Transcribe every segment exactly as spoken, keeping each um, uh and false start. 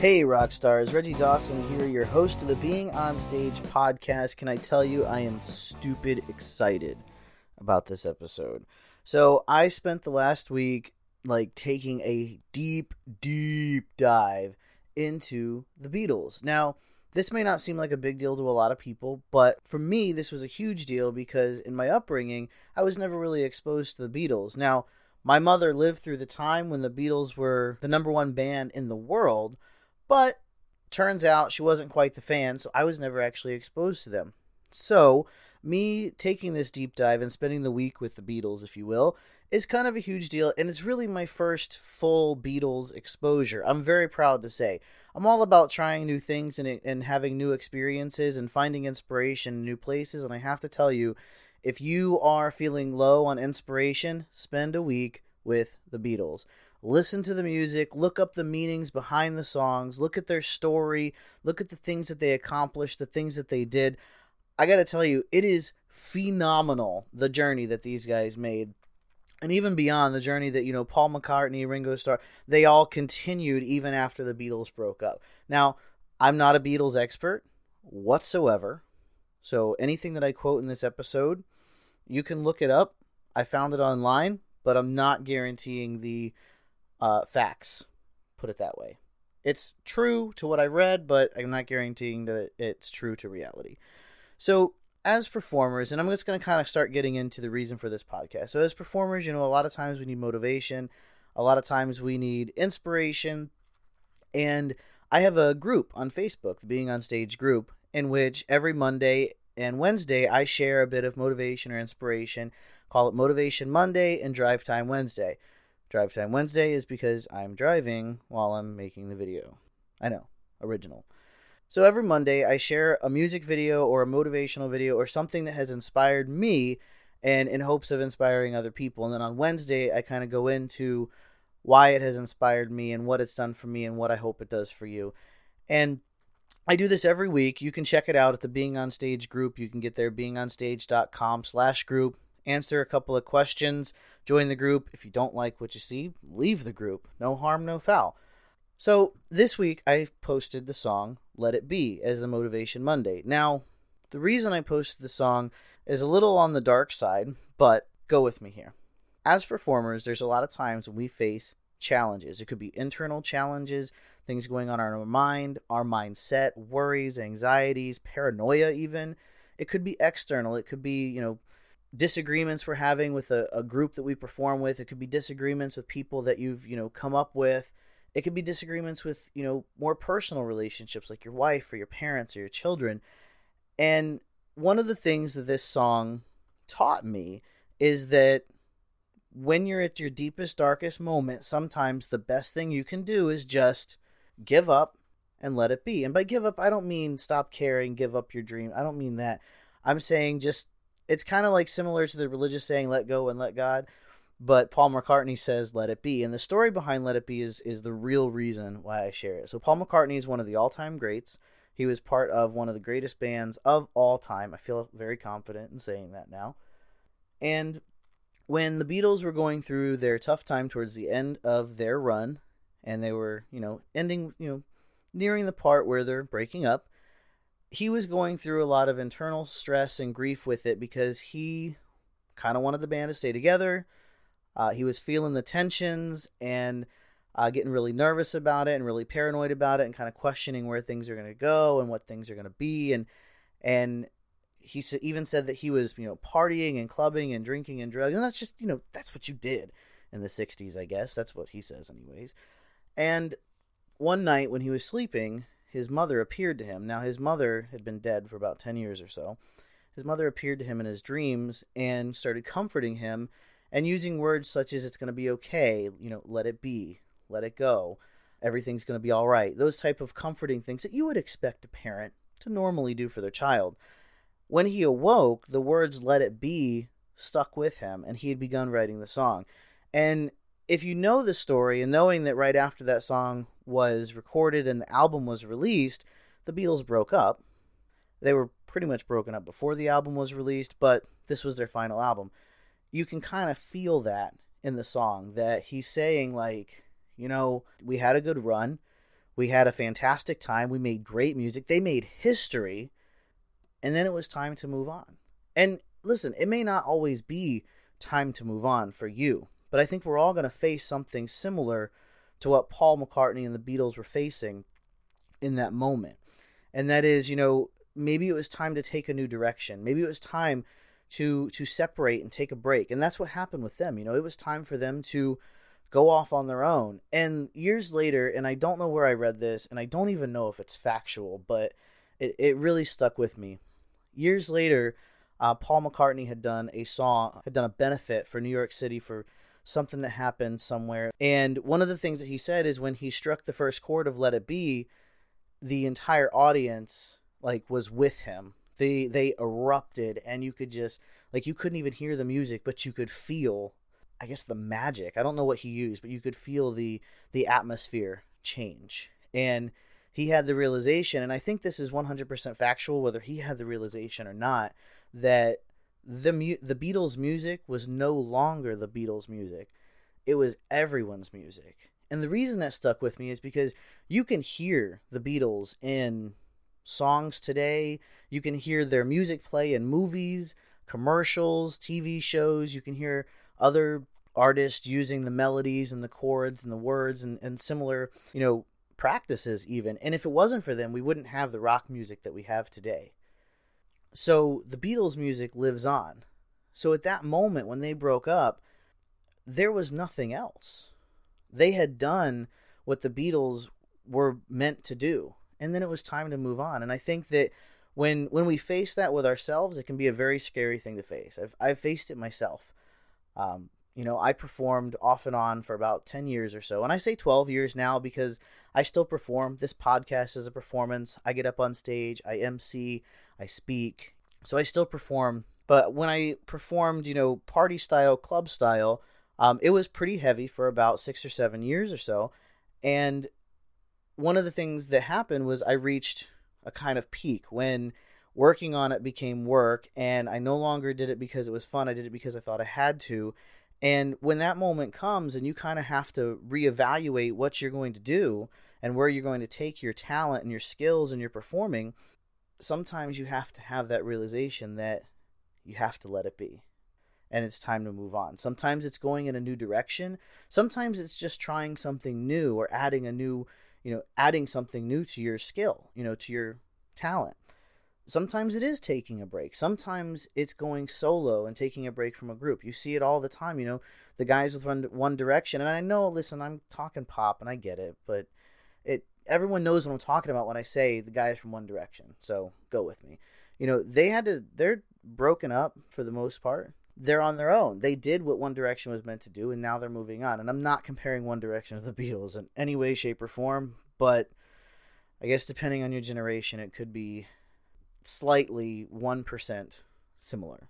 Hey rock stars, Reggie Dawson here, your host of the Being On Stage podcast. Can I tell you, I am stupid excited about this episode. So I spent the last week like taking a deep, deep dive into the Beatles. Now, this may not seem like a big deal to a lot of people, but for me, this was a huge deal because in my upbringing, I was never really exposed to the Beatles. Now, my mother lived through the time when the Beatles were the number one band in the world, but turns out she wasn't quite the fan, so I was never actually exposed to them. So me taking this deep dive and spending the week with the Beatles, if you will, is kind of a huge deal, and it's really my first full Beatles exposure. I'm very proud to say. I'm all about trying new things and, and having new experiences and finding inspiration in new places, and I have to tell you, if you are feeling low on inspiration, spend a week with the Beatles. Listen to the music, look up the meanings behind the songs, look at their story, look at the things that they accomplished, the things that they did. I gotta tell you, it is phenomenal, the journey that these guys made. And even beyond the journey that, you know, Paul McCartney, Ringo Starr, they all continued even after the Beatles broke up. Now, I'm not a Beatles expert whatsoever, so anything that I quote in this episode, you can look it up. I found it online, but I'm not guaranteeing the Uh, facts, put it that way. It's true to what I read, but I'm not guaranteeing that it's true to reality. So as performers, and I'm just going to kind of start getting into the reason for this podcast. So as performers, you know, a lot of times we need motivation. A lot of times we need inspiration. And I have a group on Facebook, the Being On Stage Group, in which every Monday and Wednesday I share a bit of motivation or inspiration. Call it Motivation Monday and Drive Time Wednesday. Drive Time Wednesday is because I'm driving while I'm making the video. I know, original. So every Monday, I share a music video or a motivational video or something that has inspired me and in hopes of inspiring other people. And then on Wednesday, I kind of go into why it has inspired me and what it's done for me and what I hope it does for you. And I do this every week. You can check it out at the Being On Stage group. You can get there, beingonstage.com slash group. Answer a couple of questions, join the group. If you don't like what you see, leave the group. No harm, no foul. So this week I posted the song Let It Be as the Motivation Monday. Now, the reason I posted the song is a little on the dark side, but go with me here. As performers, there's a lot of times when we face challenges. It could be internal challenges, things going on in our mind, our mindset, worries, anxieties, paranoia even. It could be external. It could be, you know, disagreements we're having with a, a group that we perform with. It could be disagreements with people that you've, you know, come up with. It could be disagreements with, you know, more personal relationships like your wife or your parents or your children. And one of the things that this song taught me is that when you're at your deepest, darkest moment, sometimes the best thing you can do is just give up and let it be. And by give up, I don't mean stop caring, give up your dream. I don't mean that. I'm saying just it's kind of like similar to the religious saying, let go and let God, but Paul McCartney says, let it be. And the story behind Let It Be is, is the real reason why I share it. So Paul McCartney is one of the all-time greats. He was part of one of the greatest bands of all time. I feel very confident in saying that now. And when the Beatles were going through their tough time towards the end of their run, and they were, you know, ending, you know, nearing the part where they're breaking up, he was going through a lot of internal stress and grief with it because he kind of wanted the band to stay together. Uh, he was feeling the tensions and uh, getting really nervous about it and really paranoid about it and kind of questioning where things are going to go and what things are going to be. And and he even said that he was, you know, partying and clubbing and drinking and drugs. And that's just, you know, that's what you did in the sixties, I guess. That's what he says anyways. And one night when he was sleeping, his mother appeared to him. Now, his mother had been dead for about ten years or so. His mother appeared to him in his dreams and started comforting him and using words such as, it's going to be okay, you know, let it be, let it go, everything's going to be all right. Those type of comforting things that you would expect a parent to normally do for their child. When he awoke, the words "Let It Be" stuck with him, and he had begun writing the song. And if you know the story, and knowing that right after that song was recorded and the album was released, the Beatles broke up. They were pretty much broken up before the album was released, but this was their final album. You can kind of feel that in the song, that he's saying, like, you know, we had a good run, we had a fantastic time, we made great music, they made history, and then it was time to move on. And listen, it may not always be time to move on for you, but I think we're all going to face something similar to what Paul McCartney and the Beatles were facing in that moment. And that is, you know, maybe it was time to take a new direction. Maybe it was time to to separate and take a break. And that's what happened with them. You know, it was time for them to go off on their own. And years later, and I don't know where I read this, and I don't even know if it's factual, but it, it really stuck with me. Years later, uh, Paul McCartney had done a song, had done a benefit for New York City for something that happened somewhere. And one of the things that he said is when he struck the first chord of Let It Be, the entire audience, like, was with him. They they erupted, and you could just, like, you couldn't even hear the music, but you could feel, I guess, the magic. I don't know what he used, but you could feel the the atmosphere change. And he had the realization, and I think this is one hundred percent factual, whether he had the realization or not, that The mu- the Beatles' music was no longer the Beatles' music. It was everyone's music. And the reason that stuck with me is because you can hear the Beatles in songs today. You can hear their music play in movies, commercials, T V shows. You can hear other artists using the melodies and the chords and the words and, and similar, you know, practices even. And if it wasn't for them, we wouldn't have the rock music that we have today. So the Beatles' music lives on. So at that moment when they broke up, there was nothing else. They had done what the Beatles were meant to do, and then it was time to move on. And I think that when when we face that with ourselves, it can be a very scary thing to face. I've I've faced it myself. Um, you know, I performed off and on for about ten years or so, and I say twelve years now because I still perform. This podcast is a performance. I get up on stage, I emcee, I speak, so I still perform. But when I performed, you know, party style, club style, um, it was pretty heavy for about six or seven years or so. And one of the things that happened was I reached a kind of peak when working on it became work, and I no longer did it because it was fun. I did it because I thought I had to. And when that moment comes and you kind of have to reevaluate what you're going to do and where you're going to take your talent and your skills and your performing, sometimes you have to have that realization that you have to let it be and it's time to move on. Sometimes it's going in a new direction. Sometimes it's just trying something new or adding a new, you know, adding something new to your skill, you know, to your talent. Sometimes it is taking a break. Sometimes it's going solo and taking a break from a group. You see it all the time, you know, the guys with One, One Direction. And I know, listen, I'm talking pop and I get it, but it, everyone knows what I'm talking about when I say the guys from One Direction, so go with me. You know, they had to, they're broken up for the most part. They're on their own. They did what One Direction was meant to do, and now they're moving on. And I'm not comparing One Direction to the Beatles in any way, shape, or form, but I guess depending on your generation, it could be slightly one percent similar.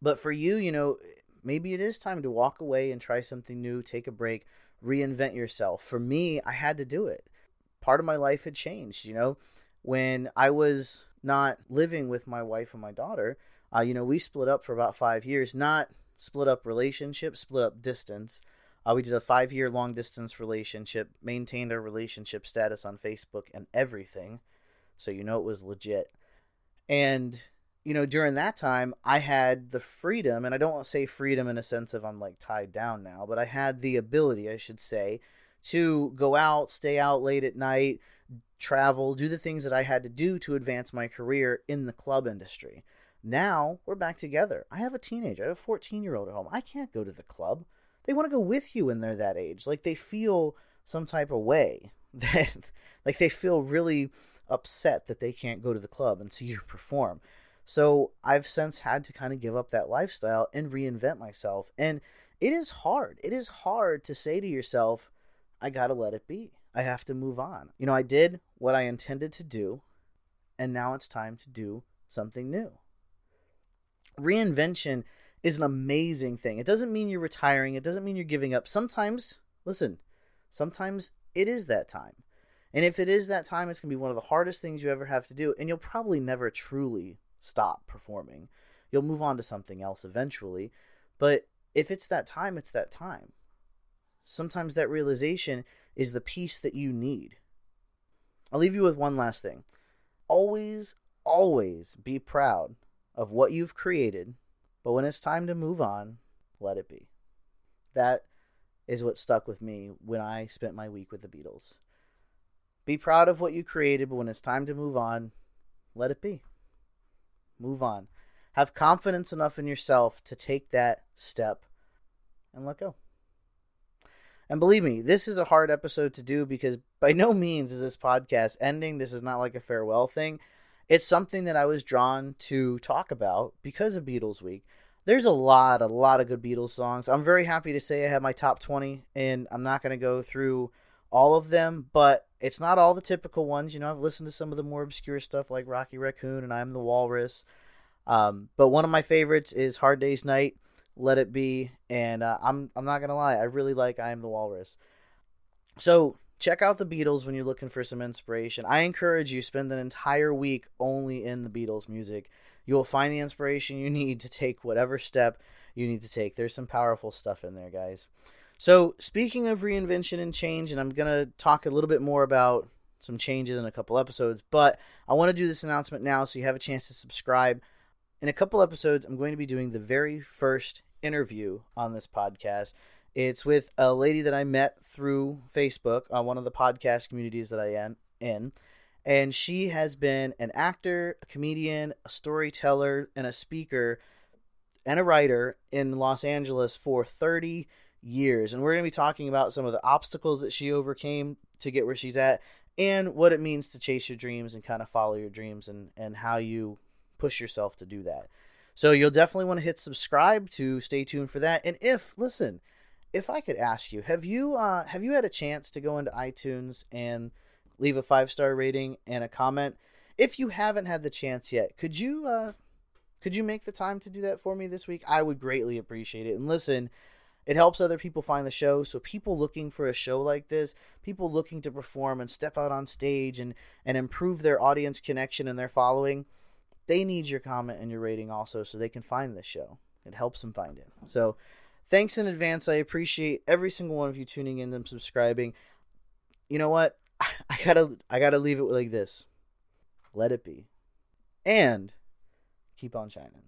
But for you, you know, maybe it is time to walk away and try something new, take a break, reinvent yourself. For me, I had to do it. Part of my life had changed, you know, when I was not living with my wife and my daughter, uh, you know, we split up for about five years, not split up relationship, split up distance. Uh, we did a five year long distance relationship, maintained our relationship status on Facebook and everything. So, you know, it was legit. And, you know, during that time I had the freedom, and I don't want to say freedom in a sense of I'm like tied down now, but I had the ability, I should say, to go out, stay out late at night, travel, do the things that I had to do to advance my career in the club industry. Now we're back together. I have a teenager. I have a fourteen-year-old at home. I can't go to the club. They want to go with you when they're that age. Like, they feel some type of way that, like, they feel really upset that they can't go to the club and see you perform. So I've since had to kind of give up that lifestyle and reinvent myself. And it is hard. It is hard to say to yourself, I got to let it be. I have to move on. You know, I did what I intended to do. and now it's time to do something new. Reinvention is an amazing thing. It doesn't mean you're retiring. It doesn't mean you're giving up. Sometimes, listen, sometimes it is that time. And if it is that time, it's going to be one of the hardest things you ever have to do, and you'll probably never truly stop performing. You'll move on to something else eventually, but if it's that time, it's that time. Sometimes that realization is the piece that you need. I'll leave you with one last thing. Always, always be proud of what you've created, but when it's time to move on, let it be. That is what stuck with me when I spent my week with the Beatles. Be proud of what you created, but when it's time to move on, let it be. Move on. Have confidence enough in yourself to take that step and let go. And believe me, this is a hard episode to do because by no means is this podcast ending. This is not like a farewell thing. It's something that I was drawn to talk about because of Beatles Week. There's a lot, a lot of good Beatles songs. I'm very happy to say I have my top twenty, and I'm not going to go through all of them, but it's not all the typical ones. You know, I've listened to some of the more obscure stuff like Rocky Raccoon and I'm the Walrus. Um, but one of my favorites is Hard Day's Night, Let It Be, and uh, I'm I'm not going to lie, I really like I Am the Walrus. So check out the Beatles when you're looking for some inspiration. I encourage you to spend an entire week only in the Beatles music. You'll find the inspiration you need to take whatever step you need to take. There's some powerful stuff in there, guys. So speaking of reinvention and change, and I'm going to talk a little bit more about some changes in a couple episodes, but I want to do this announcement now so you have a chance to subscribe. In a couple episodes, I'm going to be doing the very first interview on this podcast. It's with a lady that I met through Facebook on one of the podcast communities that I am in. And she has been an actor, a comedian, a storyteller, and a speaker, and a writer in Los Angeles for thirty years. And we're going to be talking about some of the obstacles that she overcame to get where she's at and what it means to chase your dreams and kind of follow your dreams and, and how you push yourself to do that. So you'll definitely want to hit subscribe to stay tuned for that. And if, listen, if I could ask you, have you uh, have you had a chance to go into iTunes and leave a five-star rating and a comment? If you haven't had the chance yet, could you uh, could you make the time to do that for me this week? I would greatly appreciate it. And listen, it helps other people find the show. So people looking for a show like this, people looking to perform and step out on stage and, and improve their audience connection and their following, they need your comment and your rating also so they can find this show. It helps them find it. So thanks in advance. I appreciate every single one of you tuning in and subscribing. You know what? I gotta, I gotta leave it like this. Let it be. And keep on shining.